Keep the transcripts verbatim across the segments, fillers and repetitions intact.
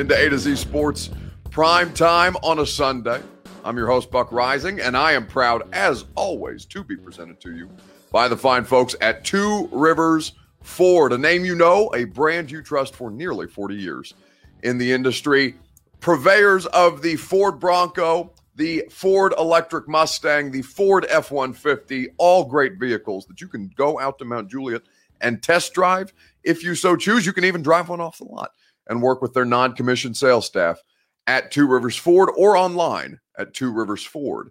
into A to Z Sports prime time on a Sunday. I'm your host, Buck Rising, and I am proud, as always, to be presented to you by the fine folks at Two Rivers Ford, a name you know, a brand you trust for nearly forty years in the industry. Purveyors of the Ford Bronco, the Ford Electric Mustang, the Ford F one fifty, all great vehicles that you can go out to Mount Juliet and test drive if you so choose. You can even drive one off the lot and work with their non-commissioned sales staff at Two Rivers Ford or online at two rivers ford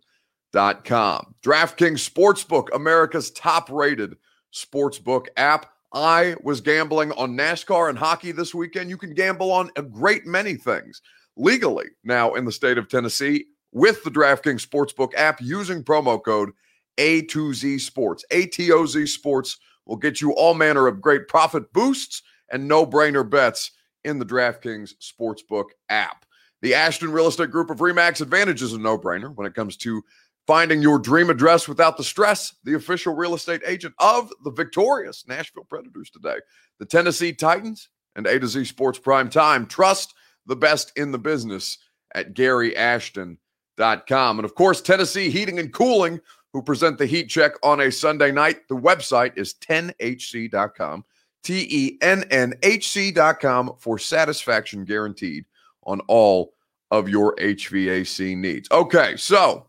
dot com. DraftKings Sportsbook, America's top-rated sportsbook app. I was gambling on NASCAR and hockey this weekend. You can gamble on a great many things legally now in the state of Tennessee with the DraftKings Sportsbook app using promo code A two Z Sports. A T O Z Sports will get you all manner of great profit boosts and no-brainer bets in the DraftKings Sportsbook app. The Ashton Real Estate Group of Remax Advantage is a no-brainer when it comes to finding your dream address without the stress. The official real estate agent of the victorious Nashville Predators today, the Tennessee Titans, and A to Z Sports Prime Time. Trust the best in the business at Gary Ashton dot com. And of course, Tennessee Heating and Cooling, who present the heat check on a Sunday night. The website is ten h c dot com, T E N N H C dot com, for satisfaction guaranteed on all of your H V A C needs. Okay, so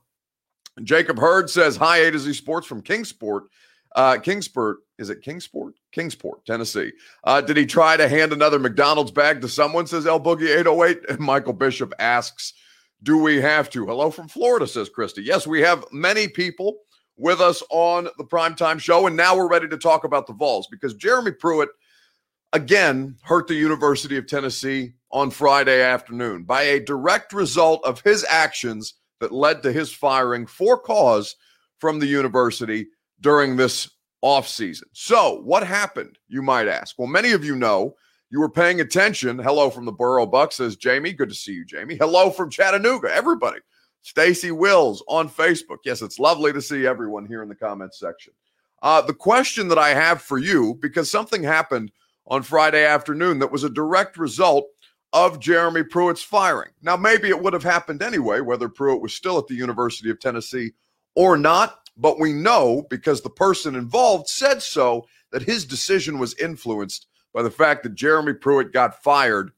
Jacob Hurd says, hi, A to Z Sports from Kingsport. Uh, Kingsport, is it Kingsport? Kingsport, Tennessee. Uh, did he try to hand another McDonald's bag to someone, says El Boogie eight oh eight? And Michael Bishop asks, do we have to? Hello from Florida, says Christy. Yes, we have many people with us on the primetime show, and now we're ready to talk about the Vols because Jeremy Pruitt, again, hurt the University of Tennessee on Friday afternoon by a direct result of his actions that led to his firing for cause from the university during this offseason. So what happened, you might ask? Well, many of you know, you were paying attention. Hello from the Borough Buck, says Jamie. Good to see you, Jamie. Hello from Chattanooga, everybody. Stacy Wills on Facebook. Yes, it's lovely to see everyone here in the comments section. Uh, the question that I have for you, because something happened on Friday afternoon that was a direct result of Jeremy Pruitt's firing. Now, maybe it would have happened anyway, whether Pruitt was still at the University of Tennessee or not, but we know because the person involved said so that his decision was influenced by the fact that Jeremy Pruitt got fired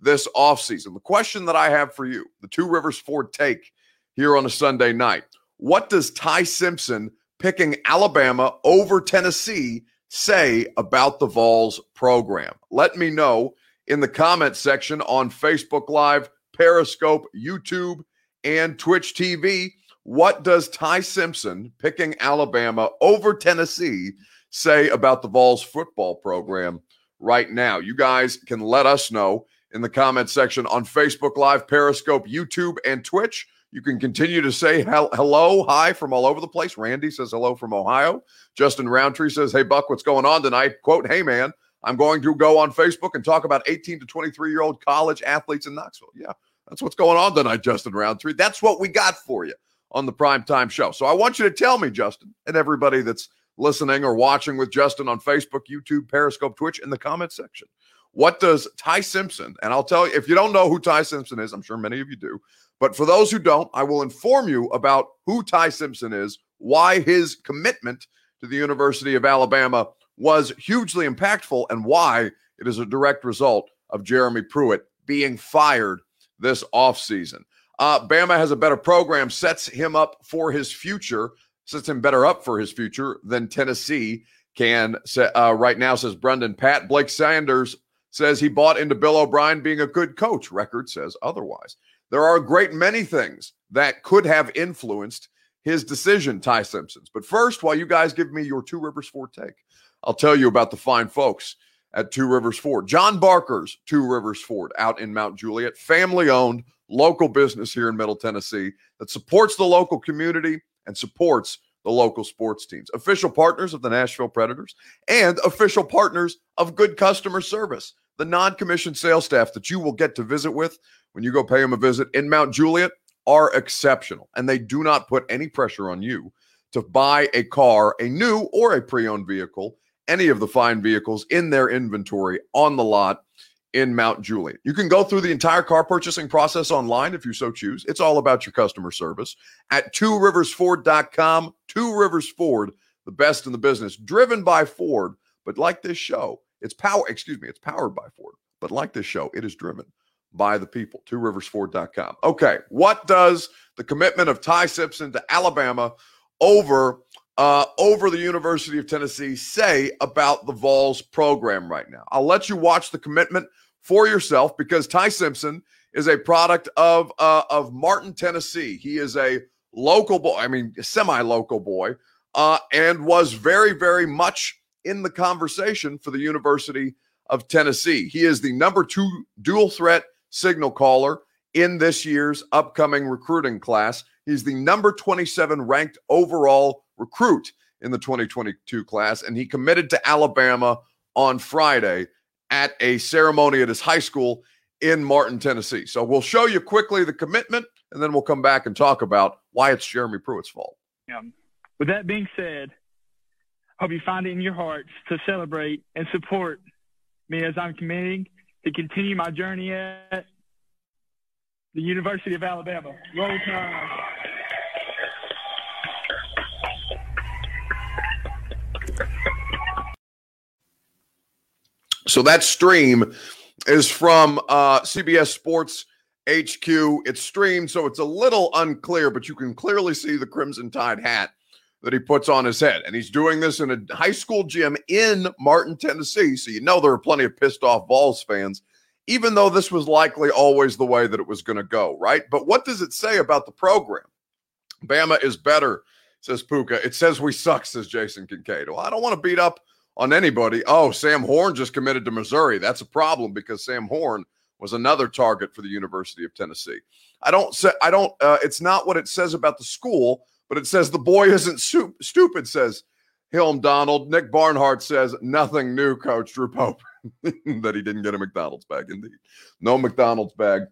this offseason. The question that I have for you, the Two Rivers Ford take here on a Sunday night, what does Ty Simpson picking Alabama over Tennessee say about the Vols program? Let me know in the comments section on Facebook Live, Periscope, YouTube, and Twitch T V. What does Ty Simpson picking Alabama over Tennessee say about the Vols football program right now? You guys can let us know in the comments section on Facebook Live, Periscope, YouTube, and Twitch. You can continue to say hello, hi from all over the place. Randy says hello from Ohio. Justin Roundtree says, hey, Buck, what's going on tonight? Quote, hey, man. I'm going to go on Facebook and talk about eighteen to twenty-three-year-old college athletes in Knoxville. Yeah, that's what's going on tonight, Justin Roundtree. That's what we got for you on the primetime show. So I want you to tell me, Justin, and everybody that's listening or watching with Justin on Facebook, YouTube, Periscope, Twitch, in the comments section, what does Ty Simpson, and I'll tell you, if you don't know who Ty Simpson is, I'm sure many of you do, but for those who don't, I will inform you about who Ty Simpson is, why his commitment to the University of Alabama was hugely impactful, and why it is a direct result of Jeremy Pruitt being fired this offseason. Uh, Bama has a better program, sets him up for his future, sets him better up for his future than Tennessee can uh, right now, says Brendan Pat. Blake Sanders says he bought into Bill O'Brien being a good coach. Record says otherwise. There are a great many things that could have influenced his decision, Ty Simpson's. But first, while you guys give me your Two Rivers Ford take, I'll tell you about the fine folks at Two Rivers Ford. John Barker's Two Rivers Ford out in Mount Juliet, family-owned local business here in Middle Tennessee that supports the local community and supports the local sports teams. Official partners of the Nashville Predators and official partners of good customer service, the non-commissioned sales staff that you will get to visit with when you go pay them a visit in Mount Juliet are exceptional, and they do not put any pressure on you to buy a car, a new or a pre-owned vehicle, any of the fine vehicles in their inventory on the lot in Mount Julian. You can go through the entire car purchasing process online if you so choose. It's all about your customer service at two rivers ford dot com. Two Rivers Ford, the best in the business, driven by Ford. But like this show, it's power, excuse me, it's powered by Ford. But like this show, it is driven by the people. two rivers ford dot com. Okay, what does the commitment of Ty Simpson to Alabama over uh, over the University of Tennessee say about the Vols program right now? I'll let you watch the commitment for yourself, because Ty Simpson is a product of uh, of Martin, Tennessee. He is a local boy, I mean semi-local boy, uh, and was very, very much in the conversation for the University of Tennessee. He is the number two dual threat signal caller in this year's upcoming recruiting class. He's the number twenty-seven ranked overall recruit in the twenty twenty-two class, and he committed to Alabama on Friday at a ceremony at his high school in Martin, Tennessee. So we'll show you quickly the commitment, and then we'll come back and talk about why it's Jeremy Pruitt's fault. Yeah. With that being said, hope you find it in your hearts to celebrate and support me as I'm committing to continue my journey at the University of Alabama. Roll Tide. So that stream is from uh, C B S Sports H Q. It's streamed, so it's a little unclear, but you can clearly see the Crimson Tide hat that he puts on his head. And he's doing this in a high school gym in Martin, Tennessee. So you know there are plenty of pissed off Vols fans, even though this was likely always the way that it was going to go, right? But what does it say about the program? Bama is better, says Puka. It says we suck, says Jason Kincaid. Well, I don't want to beat up on anybody. Oh, Sam Horn just committed to Missouri. That's a problem, because Sam Horn was another target for the University of Tennessee. I don't say, I don't, uh, it's not what it says about the school, but it says the boy isn't stu- stupid, says Hilm Donald. Nick Barnhart says nothing new, Coach. Drew Pope, that he didn't get a McDonald's bag. Indeed. No McDonald's bag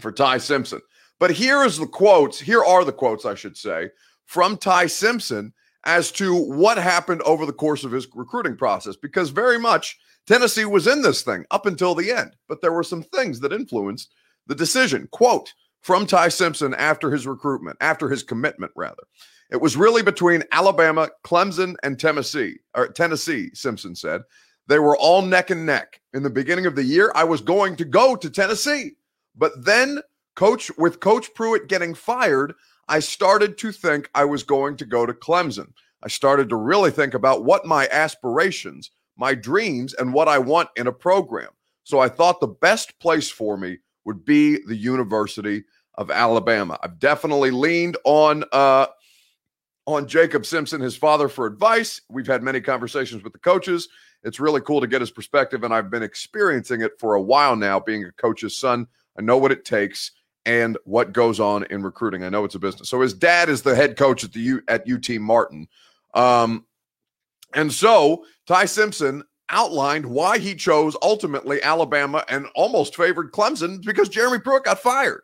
for Ty Simpson. But here is the quotes. Here are the quotes, I should say, from Ty Simpson as to what happened over the course of his recruiting process, because very much Tennessee was in this thing up until the end, but there were some things that influenced the decision. Quote, from Ty Simpson after his recruitment, after his commitment, rather. It was really between Alabama, Clemson, and Tennessee, or Tennessee, Simpson said. They were all neck and neck. In the beginning of the year, I was going to go to Tennessee. But then, coach, with Coach Pruitt getting fired, I started to think I was going to go to Clemson. I started to really think about what my aspirations, my dreams, and what I want in a program. So I thought the best place for me would be the University of Alabama. I've definitely leaned on uh, on Jacob Simpson, his father, for advice. We've had many conversations with the coaches. It's really cool to get his perspective, and I've been experiencing it for a while now, being a coach's son. I know what it takes and what goes on in recruiting. I know it's a business. So his dad is the head coach at the U, at U T Martin. Um, and so Ty Simpson outlined why he chose ultimately Alabama and almost favored Clemson, because Jeremy Pruitt got fired.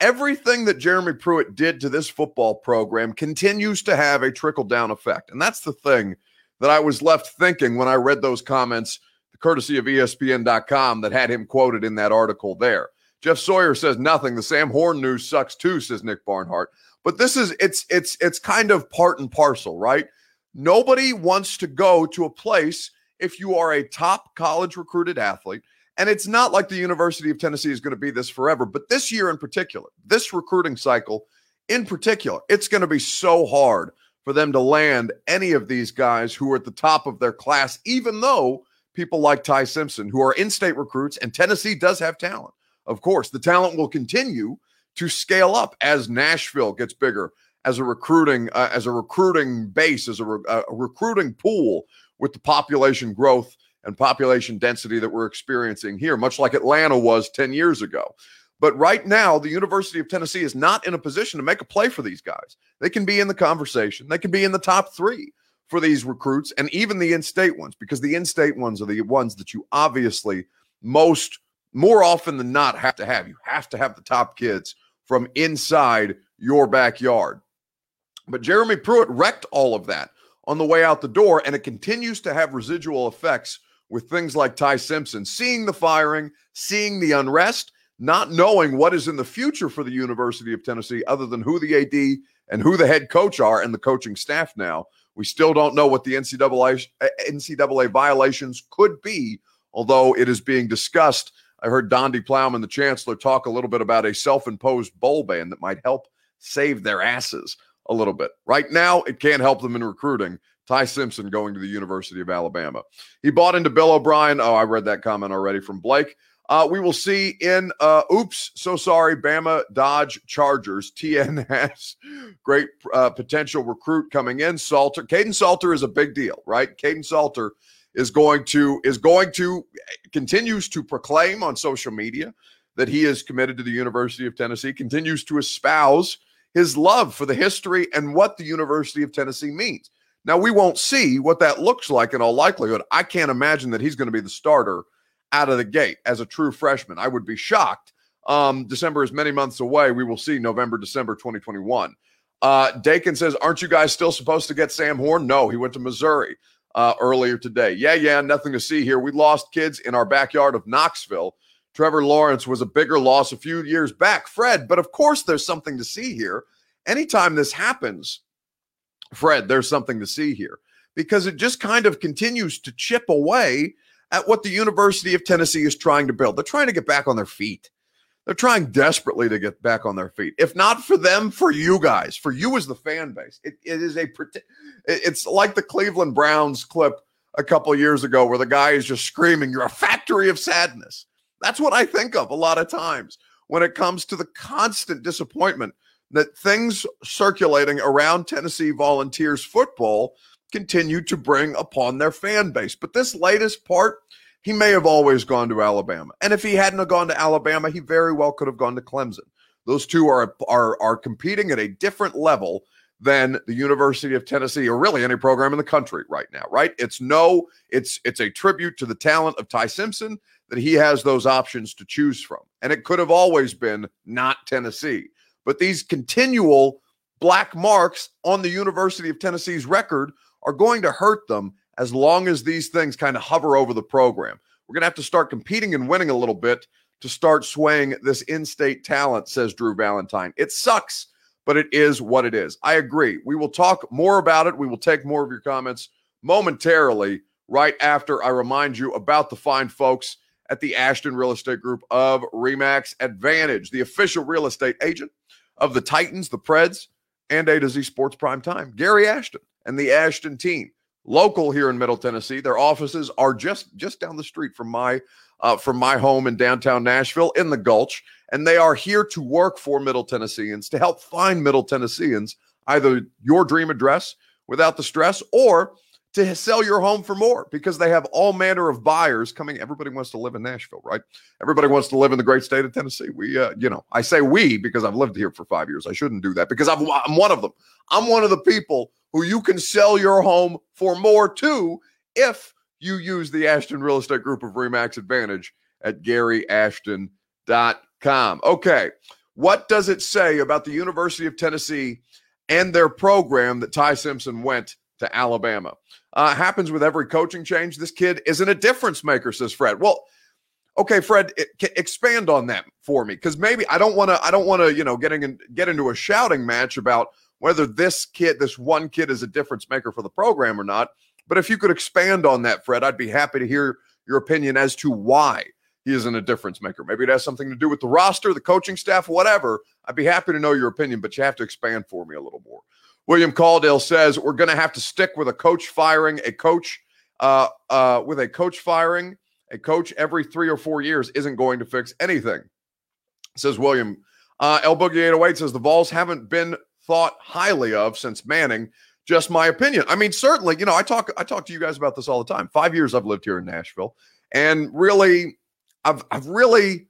Everything that Jeremy Pruitt did to this football program continues to have a trickle-down effect. And that's the thing that I was left thinking when I read those comments, courtesy of E S P N dot com, that had him quoted in that article there. Jeff Sawyer says nothing. The Sam Horn news sucks too, says Nick Barnhart. But this is, it's, it's, it's kind of part and parcel, right? Nobody wants to go to a place if you are a top college recruited athlete. And it's not like the University of Tennessee is going to be this forever, but this year in particular, this recruiting cycle in particular, it's going to be so hard for them to land any of these guys who are at the top of their class, even though people like Ty Simpson, who are in-state recruits, and Tennessee does have talent. Of course, the talent will continue to scale up as Nashville gets bigger, as a recruiting, uh, as a recruiting base, as a, re- a recruiting pool, with the population growth and population density that we're experiencing here, much like Atlanta was ten years ago. But right now, the University of Tennessee is not in a position to make a play for these guys. They can be in the conversation. They can be in the top three for these recruits, and even the in-state ones, because the in-state ones are the ones that you obviously most, more often than not, have to have. You have to have the top kids from inside your backyard. But Jeremy Pruitt wrecked all of that on the way out the door, and it continues to have residual effects with things like Ty Simpson, seeing the firing, seeing the unrest, not knowing what is in the future for the University of Tennessee other than who the A D and who the head coach are and the coaching staff now. We still don't know what the N C double A, N C double A violations could be, although it is being discussed. I heard Dondi Plowman, the chancellor, talk a little bit about a self-imposed bowl ban that might help save their asses a little bit. Right now, it can't help them in recruiting. Ty Simpson going to the University of Alabama. He bought into Bill O'Brien. Oh, I read that comment already from Blake. Uh, we will see in, uh, oops, so sorry, Bama, Dodge, Chargers. T N has great uh, potential recruit coming in. Salter, Caden Salter is a big deal, right? Caden Salter is going to, is going to, continues to proclaim on social media that he is committed to the University of Tennessee, continues to espouse his love for the history and what the University of Tennessee means. Now, we won't see what that looks like in all likelihood. I can't imagine that he's going to be the starter out of the gate as a true freshman. I would be shocked. Um, December is many months away. We will see November, December twenty twenty-one. Uh, Dakin says, aren't you guys still supposed to get Sam Horn? No, he went to Missouri uh, earlier today. Yeah, yeah, nothing to see here. We lost kids in our backyard of Knoxville. Trevor Lawrence was a bigger loss a few years back. Fred, but of course there's something to see here. Anytime this happens, Fred, there's something to see here because it just kind of continues to chip away at what the University of Tennessee is trying to build. They're trying to get back on their feet. They're trying desperately to get back on their feet. If not for them, for you guys, for you as the fan base. It, it is a, it's like the Cleveland Browns clip a couple years ago where the guy is just screaming, "You're a factory of sadness." That's what I think of a lot of times when it comes to the constant disappointment that things circulating around Tennessee Volunteers football continue to bring upon their fan base. But this latest part, he may have always gone to Alabama. And if he hadn't gone to Alabama, he very well could have gone to Clemson. Those two are, are, are competing at a different level than the University of Tennessee or really any program in the country right now, right? It's no, it's it's a tribute to the talent of Ty Simpson that he has those options to choose from. And it could have always been not Tennessee. But these continual black marks on the University of Tennessee's record are going to hurt them as long as these things kind of hover over the program. We're going to have to start competing and winning a little bit to start swaying this in-state talent, says Drew Valentine. It sucks, but it is what it is. I agree. We will talk more about it. We will take more of your comments momentarily right after I remind you about the fine folks at the Ashton Real Estate Group of Remax Advantage, the official real estate agent of the Titans, the Preds, and A to Z Sports Prime Time. Gary Ashton and the Ashton team, local here in Middle Tennessee. Their offices are just, just down the street from my uh, from my home in downtown Nashville in the Gulch, and they are here to work for Middle Tennesseans, to help find Middle Tennesseans either your dream address without the stress or to sell your home for more because they have all manner of buyers coming. Everybody wants to live in Nashville, right? Everybody wants to live in the great state of Tennessee. We, uh, you know, I say we because I've lived here for five years. I shouldn't do that because I've, I'm one of them. I'm one of the people who you can sell your home for more to if you use the Ashton Real Estate Group of Remax Advantage at Gary Ashton dot com. Okay, what does it say about the University of Tennessee and their program that Ty Simpson went to Alabama? Uh, happens with every coaching change. This kid isn't a difference maker, says Fred. Well, okay, Fred, it, c- expand on that for me because maybe I don't want to. I don't want to, you know, getting in, get into a shouting match about whether this kid, this one kid is a difference maker for the program or not. But if you could expand on that, Fred, I'd be happy to hear your opinion as to why he isn't a difference maker. Maybe it has something to do with the roster, the coaching staff, whatever. I'd be happy to know your opinion, but you have to expand for me a little more. William Caldwell says, we're going to have to stick with a coach firing, a coach uh, uh, with a coach firing, a coach every three or four years isn't going to fix anything, says William. Uh, El Boogie eight oh eight says, the Vols haven't been thought highly of since Manning. Just my opinion. I mean, certainly, you know, I talk, I talk to you guys about this all the time. Five years I've lived here in Nashville, and really, I've, I've really,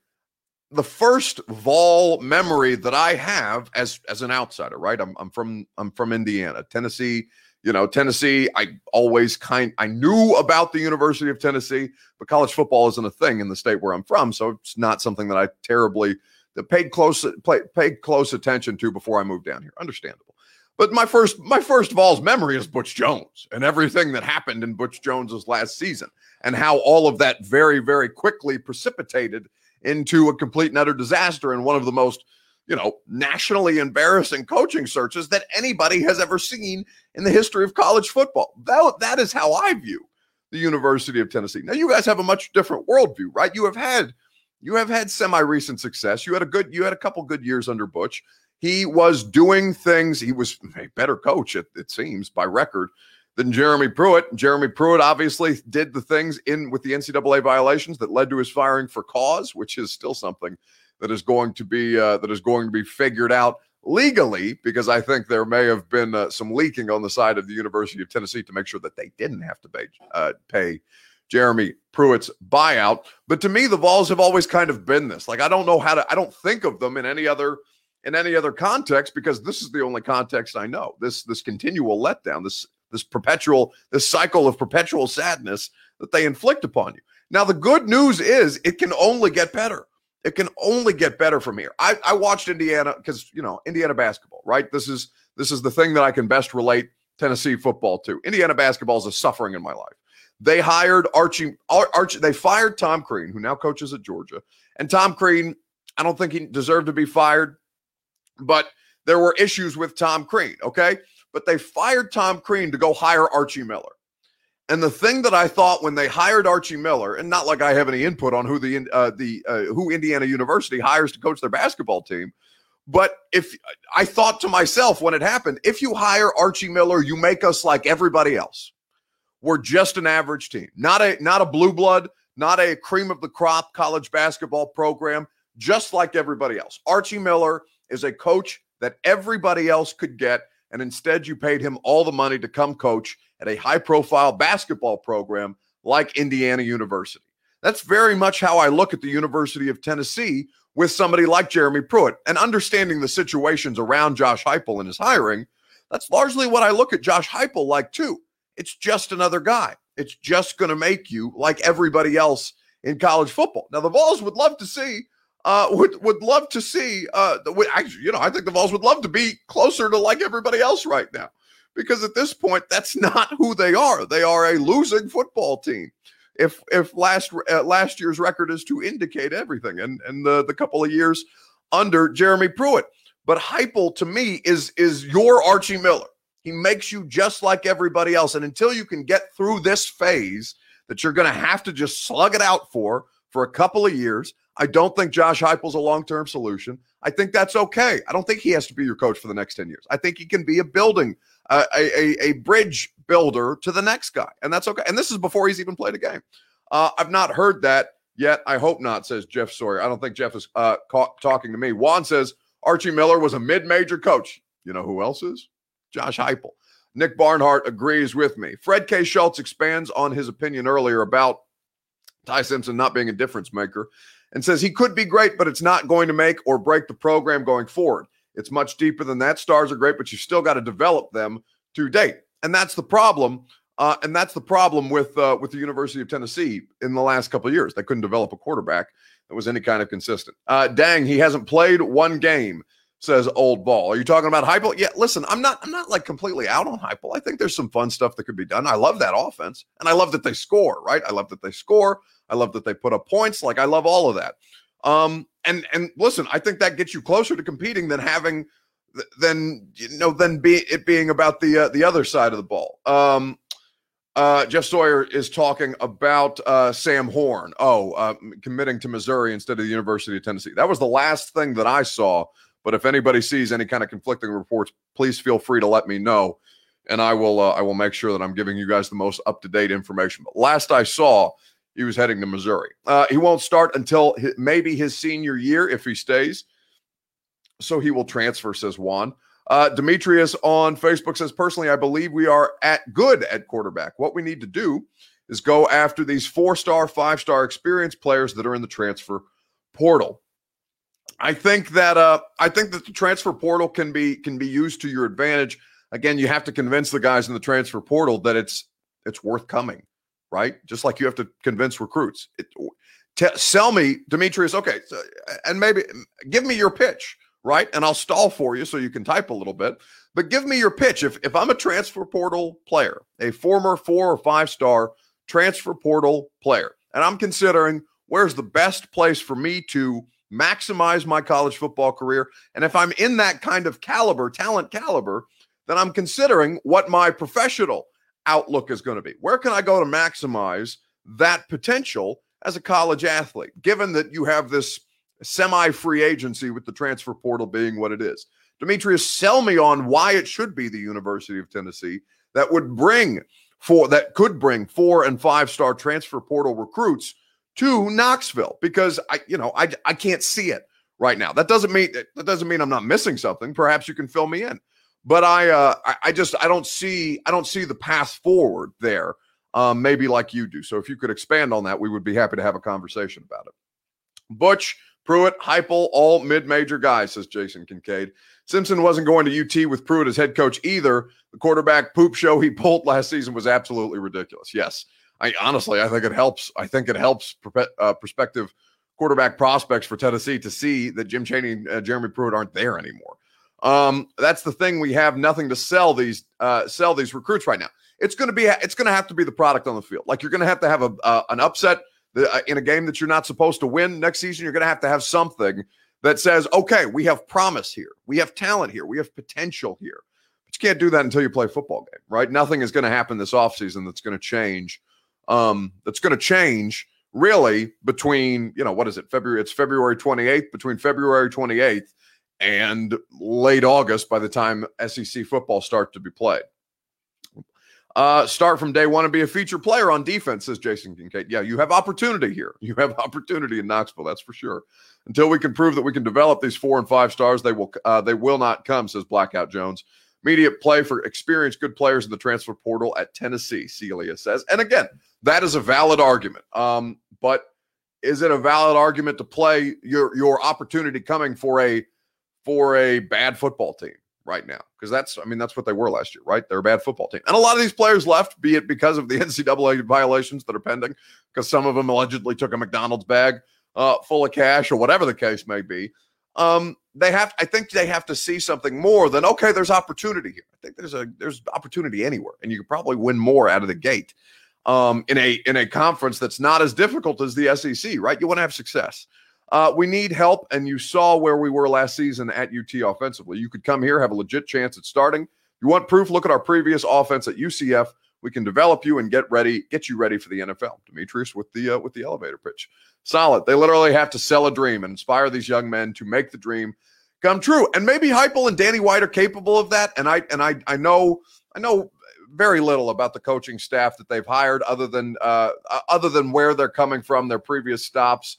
the first Vol memory that I have as, as an outsider, right? I'm, I'm from, I'm from Indiana, Tennessee. You know, Tennessee. I always kind, I knew about the University of Tennessee, but college football isn't a thing in the state where I'm from, so it's not something that I terribly. That paid close, paid close attention to before I moved down here. Understandable. But my first my first Vols memory is Butch Jones and everything that happened in Butch Jones's last season and how all of that very, very quickly precipitated into a complete and utter disaster and one of the most, you know, nationally embarrassing coaching searches that anybody has ever seen in the history of college football. That, that is how I view the University of Tennessee. Now, you guys have a much different worldview, right? You have had you have had semi-recent success. You had a good you had a couple good years under Butch. He was doing things. He was a better coach, it, it seems, by record than Jeremy Pruitt. Jeremy Pruitt obviously did the things in with the N C double A violations that led to his firing for cause, which is still something that is going to be uh, that is going to be figured out legally, because I think there may have been uh, some leaking on the side of the University of Tennessee to make sure that they didn't have to pay, uh, pay Jeremy Pruitt's buyout. But to me, the Vols have always kind of been this. Like I don't know how to. I don't think of them in any other. In any other context, because this is the only context I know. This this continual letdown, this this perpetual, this cycle of perpetual sadness that they inflict upon you. Now, the good news is it can only get better. It can only get better from here. I, I watched Indiana because, you know, Indiana basketball, right? This is this is the thing that I can best relate Tennessee football to. Indiana basketball is a suffering in my life. They hired Archie, Ar- Archie they fired Tom Crean, who now coaches at Georgia. And Tom Crean, I don't think he deserved to be fired. But there were issues with Tom Crean, okay? But they fired Tom Crean to go hire Archie Miller. And the thing that I thought when they hired Archie Miller, and not like I have any input on who the uh, the uh, who Indiana University hires to coach their basketball team, but if I thought to myself when it happened, if you hire Archie Miller, you make us like everybody else. We're just an average team, not a not a blue blood, not a cream of the crop college basketball program, just like everybody else. Archie Miller is a coach that everybody else could get, and instead you paid him all the money to come coach at a high-profile basketball program like Indiana University. That's very much how I look at the University of Tennessee with somebody like Jeremy Pruitt. And understanding the situations around Josh Heupel and his hiring, that's largely what I look at Josh Heupel like too. It's just another guy. It's just going to make you like everybody else in college football. Now, the Vols would love to see Uh, would would love to see, uh, actually, you know, I think the Vols would love to be closer to like everybody else right now, because at this point, that's not who they are. They are a losing football team, if if last uh, last year's record is to indicate everything, and and the the couple of years under Jeremy Pruitt. But Heupel to me is is your Archie Miller. He makes you just like everybody else, and until you can get through this phase that you're going to have to just slug it out for for a couple of years. I don't think Josh Heupel's a long-term solution. I think that's okay. I don't think he has to be your coach for the next ten years. I think he can be a building, uh, a, a a bridge builder to the next guy, and that's okay. And this is before he's even played a game. Uh, I've not heard that yet. I hope not, says Jeff Sawyer. I don't think Jeff is uh, ca- talking to me. Juan says, Archie Miller was a mid-major coach. You know who else is? Josh Heupel. Nick Barnhart agrees with me. Fred K. Schultz expands on his opinion earlier about Ty Simpson not being a difference maker, and says he could be great, but it's not going to make or break the program going forward. It's much deeper than that. Stars are great, but you've still got to develop them to date. And that's the problem. Uh, and that's the problem with uh, with the University of Tennessee in the last couple of years. They couldn't develop a quarterback that was any kind of consistent. Uh, dang, he hasn't played one game, says Old Ball. Are you talking about Heupel? Yeah, listen, I'm not, I'm not like completely out on Heupel. I think there's some fun stuff that could be done. I love that offense, and I love that they score, right? I love that they score. I love that they put up points. Like, I love all of that. Um, and and listen, I think that gets you closer to competing than having, than you know, than be, it being about the uh, the other side of the ball. Um, uh, Jeff Sawyer is talking about uh, Sam Horn. Oh, uh, committing to Missouri instead of the University of Tennessee. That was the last thing that I saw. But if anybody sees any kind of conflicting reports, please feel free to let me know, and I will uh, I will make sure that I'm giving you guys the most up to date information. But last I saw, he was heading to Missouri. Uh, he won't start until his, maybe his senior year if he stays. So he will transfer, says Juan. Uh, Demetrius on Facebook says, personally, I believe we are at good at quarterback. What we need to do is go after these four-star, five-star experienced players that are in the transfer portal. I think that uh, I think that the transfer portal can be can be used to your advantage. Again, you have to convince the guys in the transfer portal that it's it's worth coming. Right? Just like you have to convince recruits. It, t- sell me, Demetrius, okay, so, and maybe give me your pitch, right? And I'll stall for you so you can type a little bit. But give me your pitch. If if I'm a transfer portal player, a former four or five star transfer portal player, and I'm considering where's the best place for me to maximize my college football career, and if I'm in that kind of caliber, talent caliber, then I'm considering what my professional outlook is going to be. Where can I go to maximize that potential as a college athlete, given that you have this semi-free agency with the transfer portal being what it is? Demetrius, sell me on why it should be the University of Tennessee that would bring four, that could bring four and five-star transfer portal recruits to Knoxville, because I, you know, I I can't see it right now. That doesn't mean that doesn't mean I'm not missing something. Perhaps you can fill me in, but I uh, I, I just I don't see I don't see the path forward there. Um, maybe like you do. So if you could expand on that, we would be happy to have a conversation about it. Butch, Pruitt, Heupel, all mid-major guys, says Jason Kincaid. Simpson wasn't going to U T with Pruitt as head coach either. The quarterback poop show he pulled last season was absolutely ridiculous. Yes, I honestly, I think it helps. I think it helps pre- uh, prospective quarterback prospects for Tennessee to see that Jim Chaney and uh, Jeremy Pruitt aren't there anymore. Um, that's the thing. We have nothing to sell these uh, sell these recruits right now. It's going to be it's going to have to be the product on the field. Like, you're going to have to have a uh, an upset in a game that you're not supposed to win next season. You're going to have to have something that says, okay, we have promise here. We have talent here. We have potential here. But you can't do that until you play a football game, right? Nothing is going to happen this offseason that's going to change. Um, that's going to change really between, you know, what is it? February, it's February twenty-eighth, between February twenty-eighth and late August by the time S E C football starts to be played. Uh, start from day one and be a feature player on defense, says Jason Kincaid. Yeah, you have opportunity here. You have opportunity in Knoxville, that's for sure. Until we can prove that we can develop these four and five stars, they will uh, they will not come, says Blackout Jones. Immediate play for experienced good players in the transfer portal at Tennessee, Celia says. And again, that is a valid argument. Um, but is it a valid argument to play your your opportunity coming for a for a bad football team right now? Because that's, I mean, that's what they were last year, right? They're a bad football team. And a lot of these players left, be it because of the N C double A violations that are pending, because some of them allegedly took a McDonald's bag uh, full of cash or whatever the case may be. Um, they have, I think they have to see something more than, okay, there's opportunity here. I think there's a, there's opportunity anywhere, and you could probably win more out of the gate um, in a, in a conference that's not as difficult as the S E C, right? You want to have success. Uh, we need help, and you saw where we were last season at U T offensively. You could come here, have a legit chance at starting. You want proof? Look at our previous offense at U C F. We can develop you and get ready, get you ready for the N F L. Demetrius with the uh, with the elevator pitch. Solid. They literally have to sell a dream and inspire these young men to make the dream come true. And maybe Heupel and Danny White are capable of that. And I and I I know I know very little about the coaching staff that they've hired, other than uh, other than where they're coming from, their previous stops.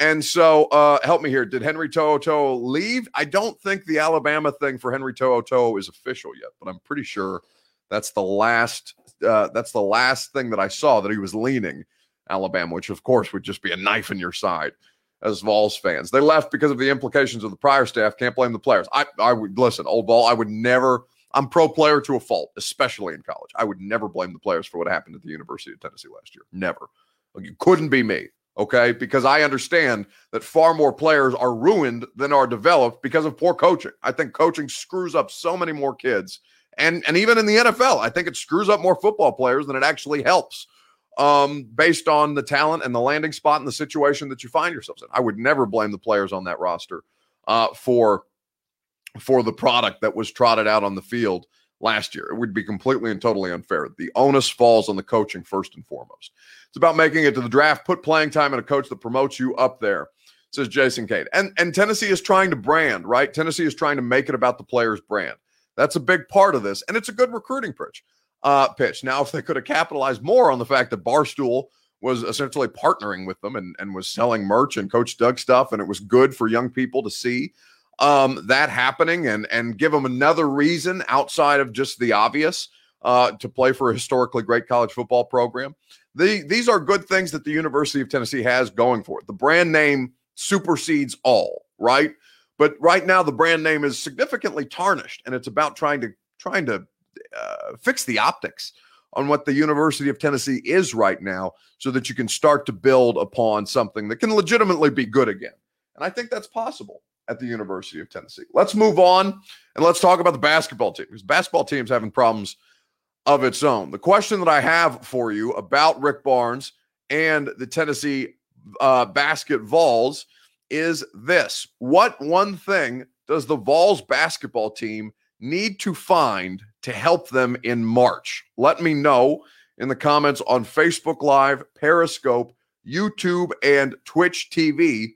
And so, uh, help me here. Did Henry Tooto leave? I don't think the Alabama thing for Henry Tooto is official yet, but I'm pretty sure that's the last uh, that's the last thing that I saw, that he was leaning Alabama, which of course would just be a knife in your side as Vols fans. They left because of the implications of the prior staff. Can't blame the players. I, I would listen, old ball. I would never. I'm pro player to a fault, especially in college. I would never blame the players for what happened at the University of Tennessee last year. Never. You couldn't be me. Okay, because I understand that far more players are ruined than are developed because of poor coaching. I think coaching screws up so many more kids. And and even in the N F L, I think it screws up more football players than it actually helps, um, based on the talent and the landing spot and the situation that you find yourselves in. I would never blame the players on that roster uh, for, for the product that was trotted out on the field last year. It would be completely and totally unfair. The onus falls on the coaching first and foremost. It's about making it to the draft. Put playing time and a coach that promotes you up there, says Jason Cade. And and Tennessee is trying to brand, right? Tennessee is trying to make it about the player's brand. That's a big part of this, and it's a good recruiting pitch. Uh, pitch. Now, if they could have capitalized more on the fact that Barstool was essentially partnering with them and, and was selling merch and Coach Doug stuff, and it was good for young people to see um, that happening and, and give them another reason outside of just the obvious uh, to play for a historically great college football program. The, these are good things that the University of Tennessee has going for it. The brand name supersedes all, right? But right now, the brand name is significantly tarnished, and it's about trying to trying to uh, fix the optics on what the University of Tennessee is right now, so that you can start to build upon something that can legitimately be good again. And I think that's possible. at the University of Tennessee. Let's move on and let's talk about the basketball team, because the basketball team's having problems of its own. The question that I have for you about Rick Barnes and the Tennessee uh, Basket Vols is this. What one thing does the Vols basketball team need to find to help them in March? Let me know in the comments on Facebook Live, Periscope, YouTube, and Twitch T V.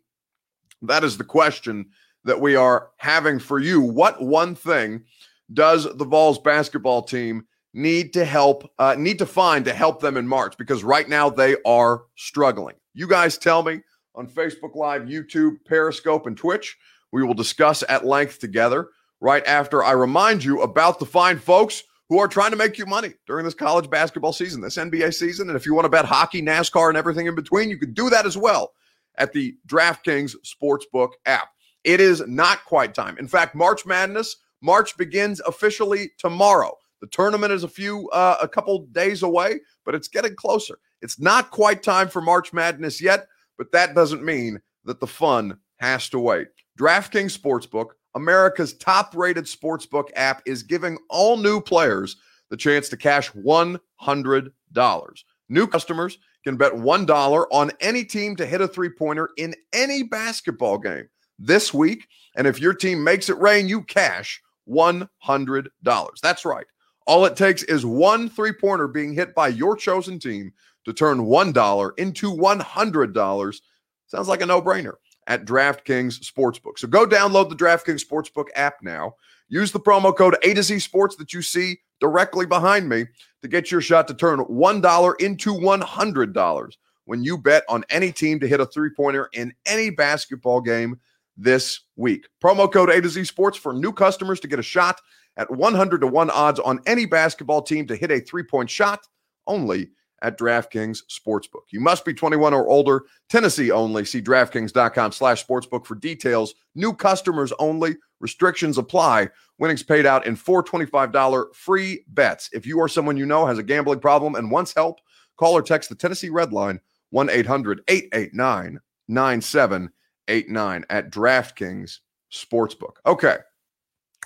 That is the question that we are having for you. What one thing does the Vols basketball team need to help, uh, need to find to help them in March? Because right now they are struggling. You guys tell me on Facebook Live, YouTube, Periscope, and Twitch. We will discuss at length together right after I remind you about the fine folks who are trying to make you money during this college basketball season, this N B A season. And if you want to bet hockey, NASCAR, and everything in between, you can do that as well at the DraftKings Sportsbook app. It is not quite time. In fact, March Madness, March begins officially tomorrow. The tournament is a few, uh, a couple days away, but it's getting closer. It's not quite time for March Madness yet, but that doesn't mean that the fun has to wait. DraftKings Sportsbook, America's top-rated sportsbook app, is giving all new players the chance to cash one hundred dollars. New customers can bet one dollar on any team to hit a three-pointer in any basketball game this week, and if your team makes it rain, you cash one hundred dollars. That's right. All it takes is one three-pointer being hit by your chosen team to turn one dollar into one hundred dollars. Sounds like a no-brainer at DraftKings Sportsbook. So go download the DraftKings Sportsbook app now. Use the promo code A to Z Sports that you see directly behind me to get your shot to turn one dollar into one hundred dollars when you bet on any team to hit a three-pointer in any basketball game this week. Promo code A to Z Sports for new customers to get a shot at one hundred to one odds on any basketball team to hit a three-point shot only at DraftKings Sportsbook. You must be twenty-one or older, Tennessee only. See DraftKings.com slash sportsbook for details. New customers only. Restrictions apply. Winnings paid out in four twenty-five dollars free bets. If you or someone you know has a gambling problem and wants help, call or text the Tennessee Red Line, one eight hundred eight eight nine nine seven eight nine at DraftKings Sportsbook. Okay.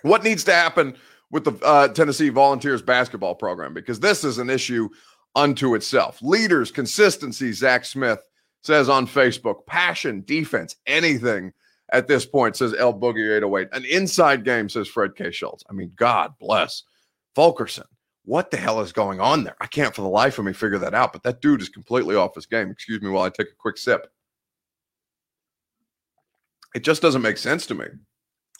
What needs to happen with the uh, Tennessee Volunteers basketball program? Because this is an issue unto itself. Leaders, consistency, Zach Smith says on Facebook. Passion, defense, anything at this point, says El Boogie eight oh eight. An inside game, says Fred K. Schultz. I mean, God bless Fulkerson. What the hell is going on there? I can't for the life of me figure that out, but that dude is completely off his game. Excuse me while I take a quick sip. It just doesn't make sense to me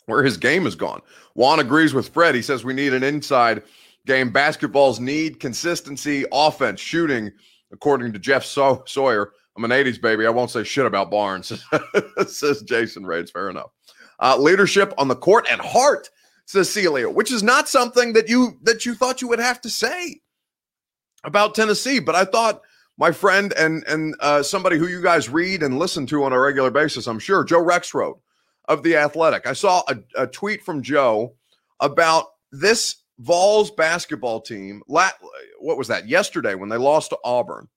where his game has gone. Juan agrees with Fred. He says we need an inside game. Basketballs need consistency, offense, shooting, according to Jeff so- Sawyer. I'm an eighties baby. I won't say shit about Barnes, says Jason Raids. Fair enough. Uh, leadership on the court and heart, says Celia, which is not something that you that you thought you would have to say about Tennessee. But I thought my friend and, and uh, somebody who you guys read and listen to on a regular basis, I'm sure, Joe Rexroad of The Athletic. I saw a, a tweet from Joe about this Vols basketball team, lat, what was that, yesterday when they lost to Auburn.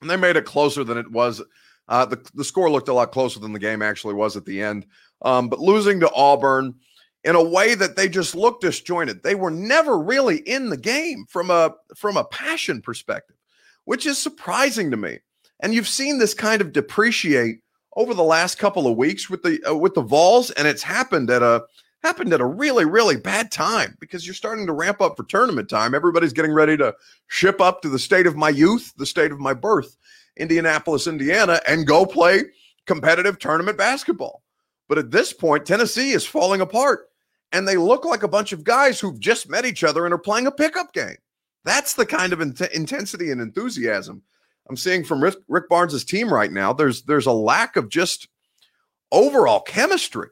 And they made it closer than it was. Uh, the, the score looked a lot closer than the game actually was at the end. Um, but losing to Auburn in a way that they just looked disjointed. They were never really in the game from a, from a passion perspective, which is surprising to me. And you've seen this kind of depreciate over the last couple of weeks with the uh, with the Vols, and it's happened at a happened at a really, really bad time because you're starting to ramp up for tournament time. Everybody's getting ready to ship up to the state of my youth, the state of my birth, Indianapolis, Indiana, and go play competitive tournament basketball. But at this point, Tennessee is falling apart, and they look like a bunch of guys who've just met each other and are playing a pickup game. That's the kind of in- intensity and enthusiasm I'm seeing from Rick, Rick Barnes' team right now. There's, there's a lack of just overall chemistry.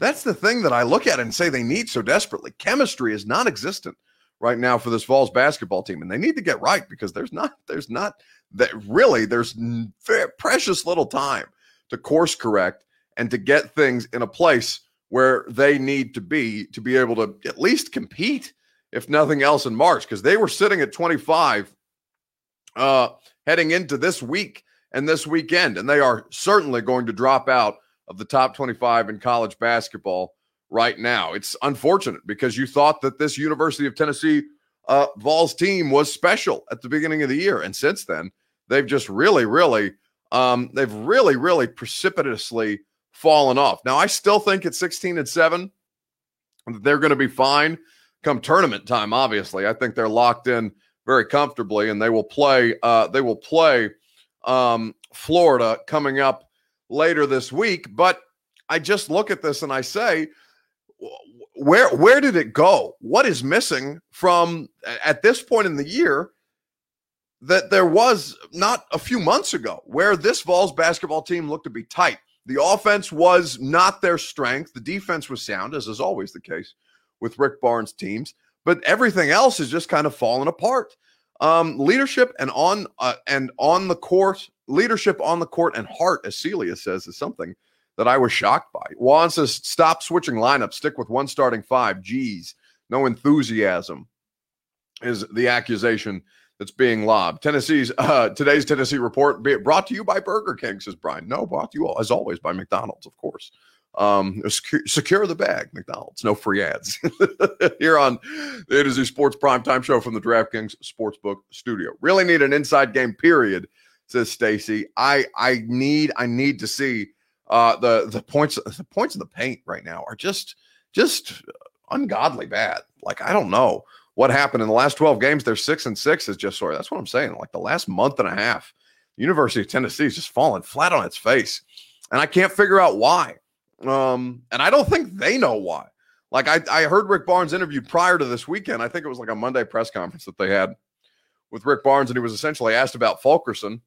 That's the thing that I look at and say they need so desperately. Chemistry is non-existent right now for this Vols basketball team, and they need to get right because there's not, there's not that really, there's precious little time to course correct and to get things in a place where they need to be to be able to at least compete, if nothing else, in March, because they were sitting at twenty-five uh, heading into this week and this weekend, and they are certainly going to drop out of the top twenty-five in college basketball right now. It's unfortunate because you thought that this University of Tennessee uh, Vols team was special at the beginning of the year. And since then, they've just really, really, um, they've really, really precipitously fallen off. Now, I still think at sixteen and seven, they're going to be fine come tournament time. Obviously, I think they're locked in very comfortably, and they will play. Uh, they will play um, Florida coming up later this week. But I just look at this and I say, where where did it go? What is missing from at this point in the year that there was not a few months ago, where this Vols basketball team looked to be tight? The offense was not their strength. The defense was sound, as is always the case with Rick Barnes' teams. But everything else is just kind of falling apart. Um, leadership and on uh, and on the court, leadership on the court and heart, as Celia says, is something that I was shocked by. Juan says, stop switching lineups. Stick with one starting five. Geez, no enthusiasm is the accusation that's being lobbed. Tennessee's uh, today's Tennessee report brought to you by Burger King, says Brian. No, brought to you all, as always, by McDonald's, of course. Um, secure, secure the bag, McDonald's. No free ads. Here on the A to Z Sports Primetime Show from the DraftKings Sportsbook Studio. Really need an inside game, period, says Stacy. I I need I need to see uh, the the points the points in the paint right now are just just ungodly bad. Like, I don't know what happened in the last twelve games. They're six and six is just sorry. That's what I'm saying. Like, the last month and a half, the University of Tennessee is just falling flat on its face, and I can't figure out why. Um, and I don't think they know why. Like, I, I heard Rick Barnes interviewed prior to this weekend. I think it was like a Monday press conference that they had with Rick Barnes, and he was essentially asked about Fulkerson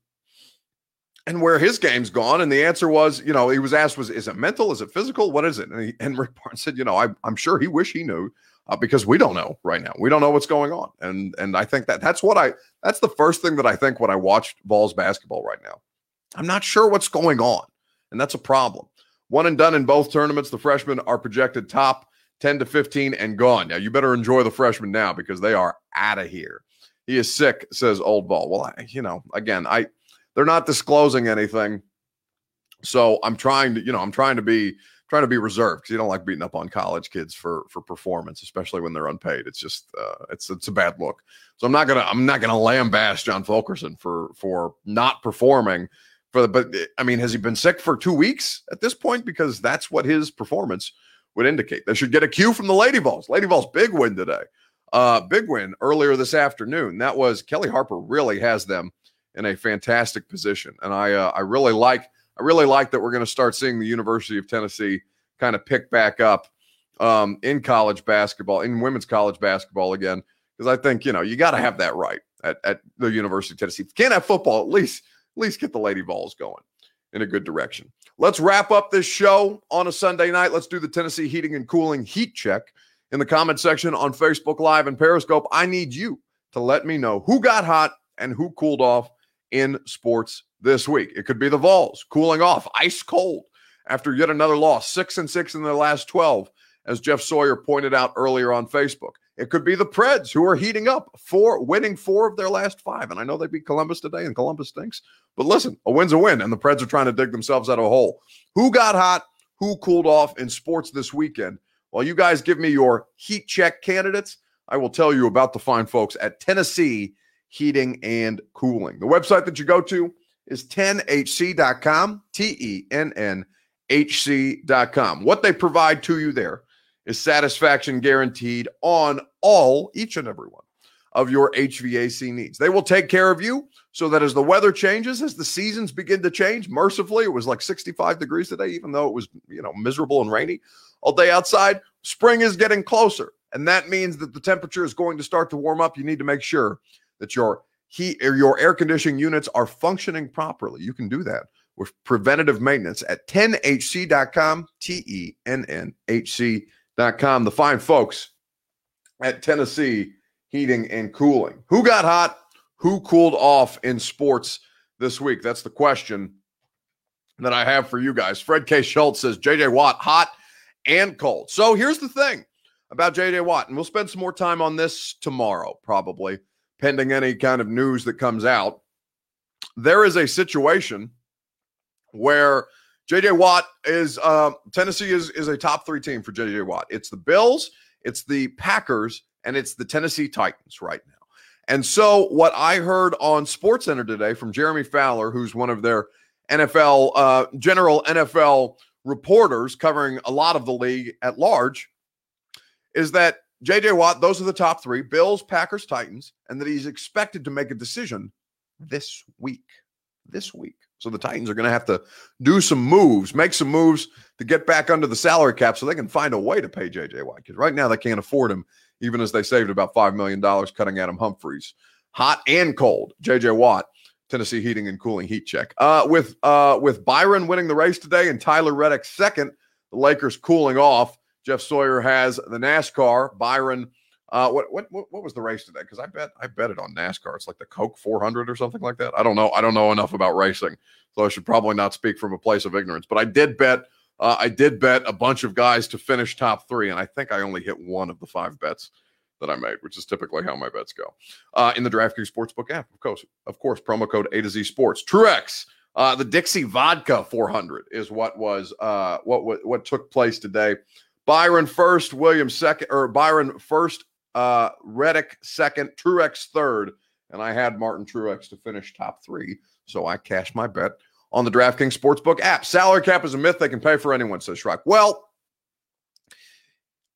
and where his game's gone. And the answer was, you know, he was asked, was, is it mental? Is it physical? What is it? And, he, and Rick Barnes said, you know, I, I'm sure he wish he knew uh, because we don't know right now. We don't know what's going on. And, and I think that that's what I, that's the first thing that I think when I watched Vols basketball right now. I'm not sure what's going on, and that's a problem. One and done in both tournaments. The freshmen are projected top ten to fifteen and gone. Now, you better enjoy the freshmen now because they are out of here. He is sick, says Old Ball. Well, I, you know, again, I they're not disclosing anything. So I'm trying to, you know, I'm trying to be trying to be reserved because you don't like beating up on college kids for for performance, especially when they're unpaid. It's just uh, it's it's a bad look. So I'm not gonna I'm not gonna lambaste John Fulkerson for for not performing. For the, but, I mean, has he been sick for two weeks at this point? Because that's what his performance would indicate. They should get a cue from the Lady Vols. Lady Vols, big win today. Uh, big win earlier this afternoon. That was Kelly Harper really has them in a fantastic position. And I uh, I really like I really like that we're going to start seeing the University of Tennessee kind of pick back up um, in college basketball, in women's college basketball again. Because I think, you know, you got to have that right at, at the University of Tennessee. If you can't have football, at least... At least get the Lady Vols going in a good direction. Let's wrap up this show on a Sunday night. Let's do the Tennessee Heating and Cooling Heat Check in the comment section on Facebook Live and Periscope. I need you to let me know who got hot and who cooled off in sports this week. It could be the Vols cooling off ice cold after yet another loss, six and six in their last twelve, as Jeff Sawyer pointed out earlier on Facebook. It could be the Preds, who are heating up, four, winning four of their last five. And I know they beat Columbus today, and Columbus stinks. But listen, a win's a win, and the Preds are trying to dig themselves out of a hole. Who got hot? Who cooled off in sports this weekend? While you guys give me your heat check candidates, I will tell you about the fine folks at Tennessee Heating and Cooling. The website that you go to is ten h c dot com, T E N N H C dot com. What they provide to you there is satisfaction guaranteed on all, each and every one of your H V A C needs. They will take care of you so that as the weather changes, as the seasons begin to change, mercifully, it was like sixty-five degrees today, even though it was, you know, miserable and rainy all day outside. Spring is getting closer, and that means that the temperature is going to start to warm up. You need to make sure that your heat or your air conditioning units are functioning properly. You can do that with preventative maintenance at ten h c dot com, T E N N H C. Dot com, the fine folks at Tennessee Heating and Cooling. Who got hot? Who cooled off in sports this week? That's the question that I have for you guys. Fred K. Schultz says, J J. Watt, hot and cold. So here's the thing about J J. Watt, and we'll spend some more time on this tomorrow, probably, pending any kind of news that comes out. There is a situation where J J. Watt is uh, Tennessee is is a top three team for J J. Watt. It's the Bills, it's the Packers, and it's the Tennessee Titans right now. And so what I heard on SportsCenter today from Jeremy Fowler, who's one of their N F L uh, general N F L reporters covering a lot of the league at large, is that J J. Watt, those are the top three, Bills, Packers, Titans, and that he's expected to make a decision this week, this week. So the Titans are going to have to do some moves, make some moves to get back under the salary cap so they can find a way to pay J J. Watt, because right now they can't afford him, even as they saved about five million dollars cutting Adam Humphreys. Hot and cold, J J. Watt, Tennessee Heating and Cooling Heat Check. Uh, with, uh, with Byron winning the race today and Tyler Reddick second, the Lakers cooling off. Jeff Sawyer has the NASCAR. Byron, uh, what what what was the race today? Because I bet I bet it on NASCAR. It's like the Coke four hundred or something like that. I don't know. I don't know enough about racing, so I should probably not speak from a place of ignorance. But I did bet. Uh, I did bet a bunch of guys to finish top three, and I think I only hit one of the five bets that I made, which is typically how my bets go. Uh, in the DraftKings Sportsbook app, of course, of course, promo code A to Z Sports. Truex. Uh, the Dixie Vodka four hundred is what was uh, what, what what took place today. Byron first, Williams second, or Byron first, uh, Reddick second, Truex third, and I had Martin Truex to finish top three, so I cashed my bet on the DraftKings Sportsbook app. Salary cap is a myth; they can pay for anyone, says Schrock. Well,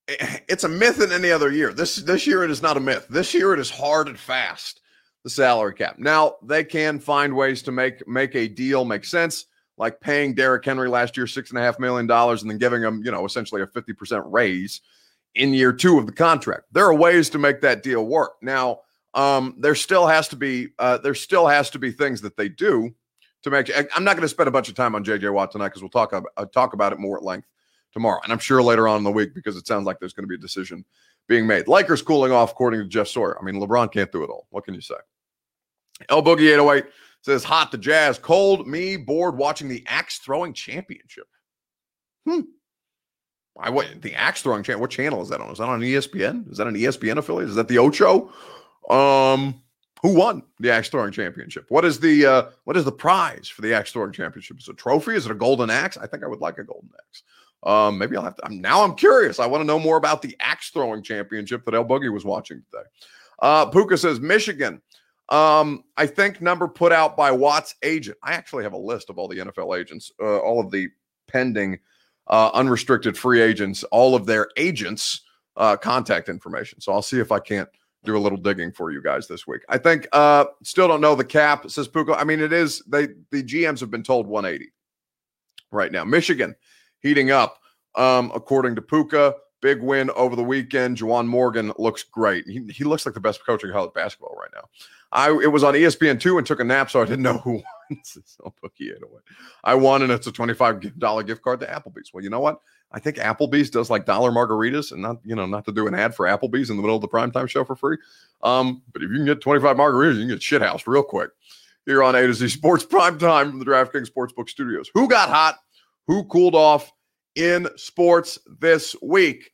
it's a myth in any other year. This this year it is not a myth. This year it is hard and fast. The salary cap. Now they can find ways to make make a deal make sense, like paying Derrick Henry last year six point five million dollars and then giving him, you know, essentially a fifty percent raise in year two of the contract. There are ways to make that deal work. Now, um, there still has to be uh, there still has to be things that they do to make. I'm not going to spend a bunch of time on J J. Watt tonight because we'll talk about, uh, talk about it more at length tomorrow, and I'm sure later on in the week, because it sounds like there's going to be a decision being made. Lakers cooling off, according to Jeff Sawyer. I mean, LeBron can't do it all. What can you say? El Boogie eight oh eight. Says, hot to Jazz, cold, me, bored, watching the axe-throwing championship. Hmm. I what, the axe-throwing championship, what channel is that on? Is that on E S P N? Is that an E S P N affiliate? Is that the Ocho? Um, who won the axe-throwing championship? What is the uh, what is the prize for the axe-throwing championship? Is it a trophy? Is it a golden axe? I think I would like a golden axe. Um, maybe I'll have to. I'm, now I'm curious. I want to know more about the axe-throwing championship that El Boogie was watching today. Uh, Puka says, Michigan. Um, I think number put out by Watt's agent. I actually have a list of all the N F L agents, uh, all of the pending uh, unrestricted free agents, all of their agents' uh, contact information. So I'll see if I can't do a little digging for you guys this week. I think uh, still don't know the cap, says Puka. I mean, it is, they the G Ms have been told one eighty right now. Michigan heating up, um, according to Puka. Big win over the weekend. Juwan Morgan looks great. He, he looks like the best coach in college basketball right now. I It was on E S P N two and took a nap, so I didn't know who won. So I won, and it's a twenty-five dollars gift card to Applebee's. Well, you know what? I think Applebee's does like dollar margaritas, and not, you know, not to do an ad for Applebee's in the middle of the primetime show for free. Um, but if you can get twenty-five margaritas, you can get shithoused real quick. Here on A to Z Sports Primetime from the DraftKings Sportsbook Studios. Who got hot? Who cooled off in sports this week?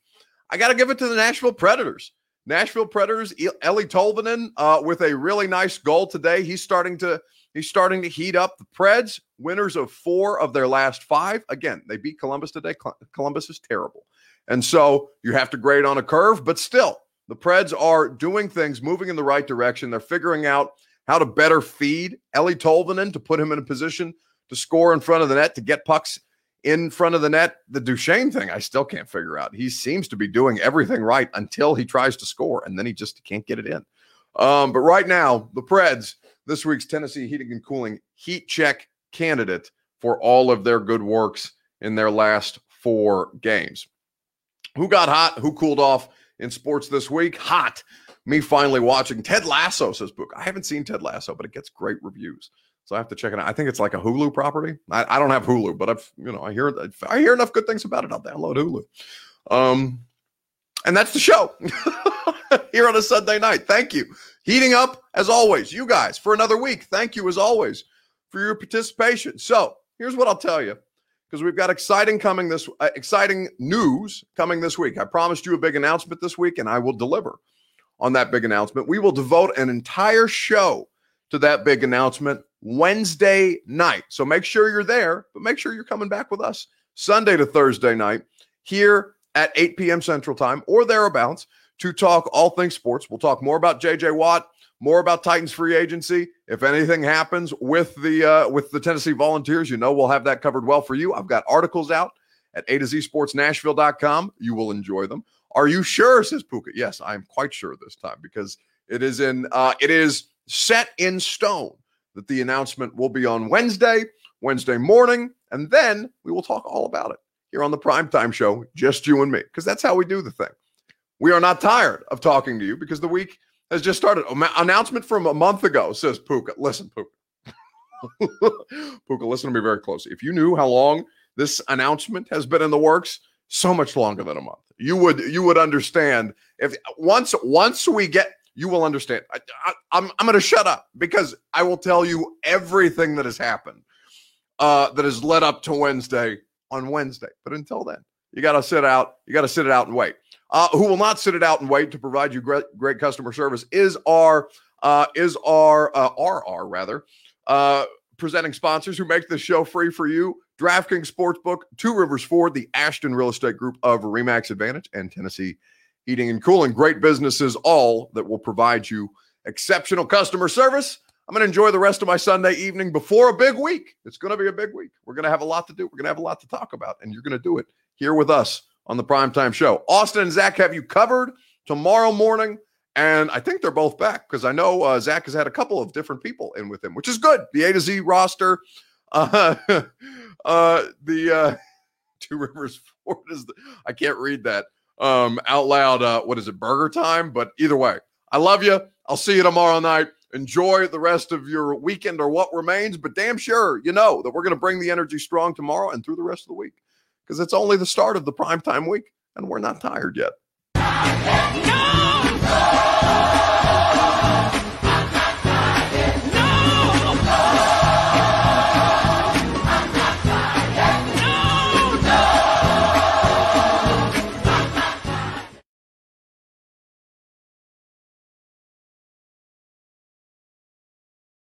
I got to give it to the Nashville Predators. Nashville Predators, Ellie Tolvanen uh, with a really nice goal today. He's starting to he's starting to heat up. The Preds, winners of four of their last five. Again, they beat Columbus today. Columbus is terrible. And so you have to grade on a curve, but still, the Preds are doing things, moving in the right direction. They're figuring out how to better feed Ellie Tolvanen to put him in a position to score in front of the net, to get pucks in front of the net. The Duchesne thing, I still can't figure out. He seems to be doing everything right until he tries to score, and then he just can't get it in. Um, but right now, the Preds, this week's Tennessee Heating and Cooling Heat Check candidate for all of their good works in their last four games. Who got hot? Who cooled off in sports this week? Hot. Me finally watching Ted Lasso, says Book. I haven't seen Ted Lasso, but it gets great reviews. So I have to check it out. I think it's like a Hulu property. I, I don't have Hulu, but I've, you know, I hear I hear enough good things about it. I'll download Hulu. Um, and that's the show here on a Sunday night. Thank you. Heating up, as always, you guys, for another week. Thank you, as always, for your participation. So here's what I'll tell you, because we've got exciting coming this uh, exciting news coming this week. I promised you a big announcement this week, and I will deliver on that big announcement. We will devote an entire show to that big announcement Wednesday night. So make sure you're there, but make sure you're coming back with us Sunday to Thursday night here at eight p.m. Central Time or thereabouts to talk all things sports. We'll talk more about J J. Watt, more about Titans free agency. If anything happens with the uh, with the Tennessee Volunteers, you know we'll have that covered well for you. I've got articles out at A to Z Sports Nashville dot com. You will enjoy them. Are you sure, says Puka? Yes, I am quite sure this time because it is in uh, it is set in stone that the announcement will be on Wednesday, Wednesday morning, and then we will talk all about it here on the primetime show, just you and me, because that's how we do the thing. We are not tired of talking to you because the week has just started. An announcement from a month ago, says Puka. Listen, Puka. Puka, listen to me very closely. If you knew how long this announcement has been in the works, so much longer than a month, you would you would understand. If once once we get, you will understand. I, I, I'm I'm going to shut up because I will tell you everything that has happened uh, that has led up to Wednesday on Wednesday. But until then, you got to sit out. You got to sit it out and wait. Uh, who will not sit it out and wait to provide you great, great customer service is our uh, is our uh, R R rather uh, presenting sponsors who make this show free for you. DraftKings Sportsbook, Two Rivers Ford, the Ashton Real Estate Group of Remax Advantage, and Tennessee Heating and Cooling. Great businesses, all that will provide you exceptional customer service. I'm going to enjoy the rest of my Sunday evening before a big week. It's going to be a big week. We're going to have a lot to do. We're going to have a lot to talk about, and you're going to do it here with us on the primetime show. Austin and Zach have you covered tomorrow morning, and I think they're both back because I know uh, Zach has had a couple of different people in with him, which is good. The A to Z roster. Uh, uh, the uh, Two Rivers Ford is the, I can't read that um, out loud. Uh, what is it? Burger time. But either way, I love you. I'll see you tomorrow night. Enjoy the rest of your weekend or what remains. But damn sure, you know that we're going to bring the energy strong tomorrow and through the rest of the week because it's only the start of the primetime week and we're not tired yet. No!